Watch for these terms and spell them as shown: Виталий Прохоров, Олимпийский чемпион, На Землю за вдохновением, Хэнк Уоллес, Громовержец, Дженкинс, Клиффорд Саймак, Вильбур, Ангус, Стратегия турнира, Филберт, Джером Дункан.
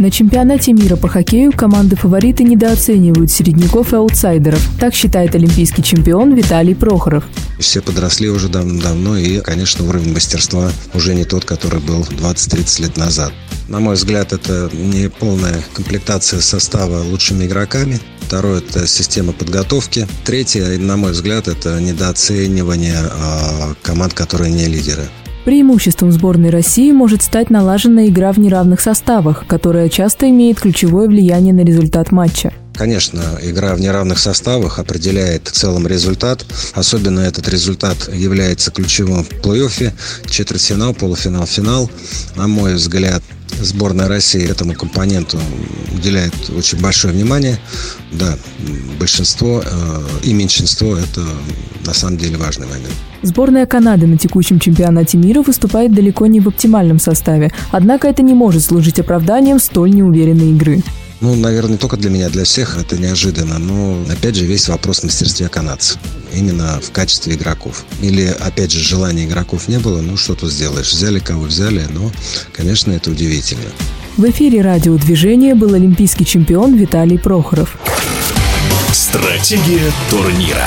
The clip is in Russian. На чемпионате мира по хоккею команды-фавориты недооценивают середняков и аутсайдеров. Так считает олимпийский чемпион Виталий Прохоров. Все подросли уже давно, и, конечно, уровень мастерства уже не тот, который был 20-30 лет назад. На мой взгляд, это не полная комплектация состава лучшими игроками. Второе – это система подготовки. Третье, на мой взгляд, это недооценивание команд, которые не лидеры. Преимуществом сборной России может стать налаженная игра в неравных составах, которая часто имеет ключевое влияние на результат матча. Конечно, игра в неравных составах определяет в целом результат. Особенно этот результат является ключевым в плей-оффе. Четвертьфинал, полуфинал, финал. На мой взгляд, сборная России этому компоненту уделяет очень большое внимание. Да, большинство и меньшинство – это на самом деле важный момент. Сборная Канады на текущем чемпионате мира выступает далеко не в оптимальном составе. Однако это не может служить оправданием столь неуверенной игры. Наверное, не только для меня, для всех это неожиданно. Но, опять же, весь вопрос в мастерстве канадцев. Именно в качестве игроков. Или, опять же, желания игроков не было, что тут сделаешь. Взяли кого взяли, но, конечно, это удивительно. В эфире радио «Движение» был олимпийский чемпион Виталий Прохоров. Стратегия турнира.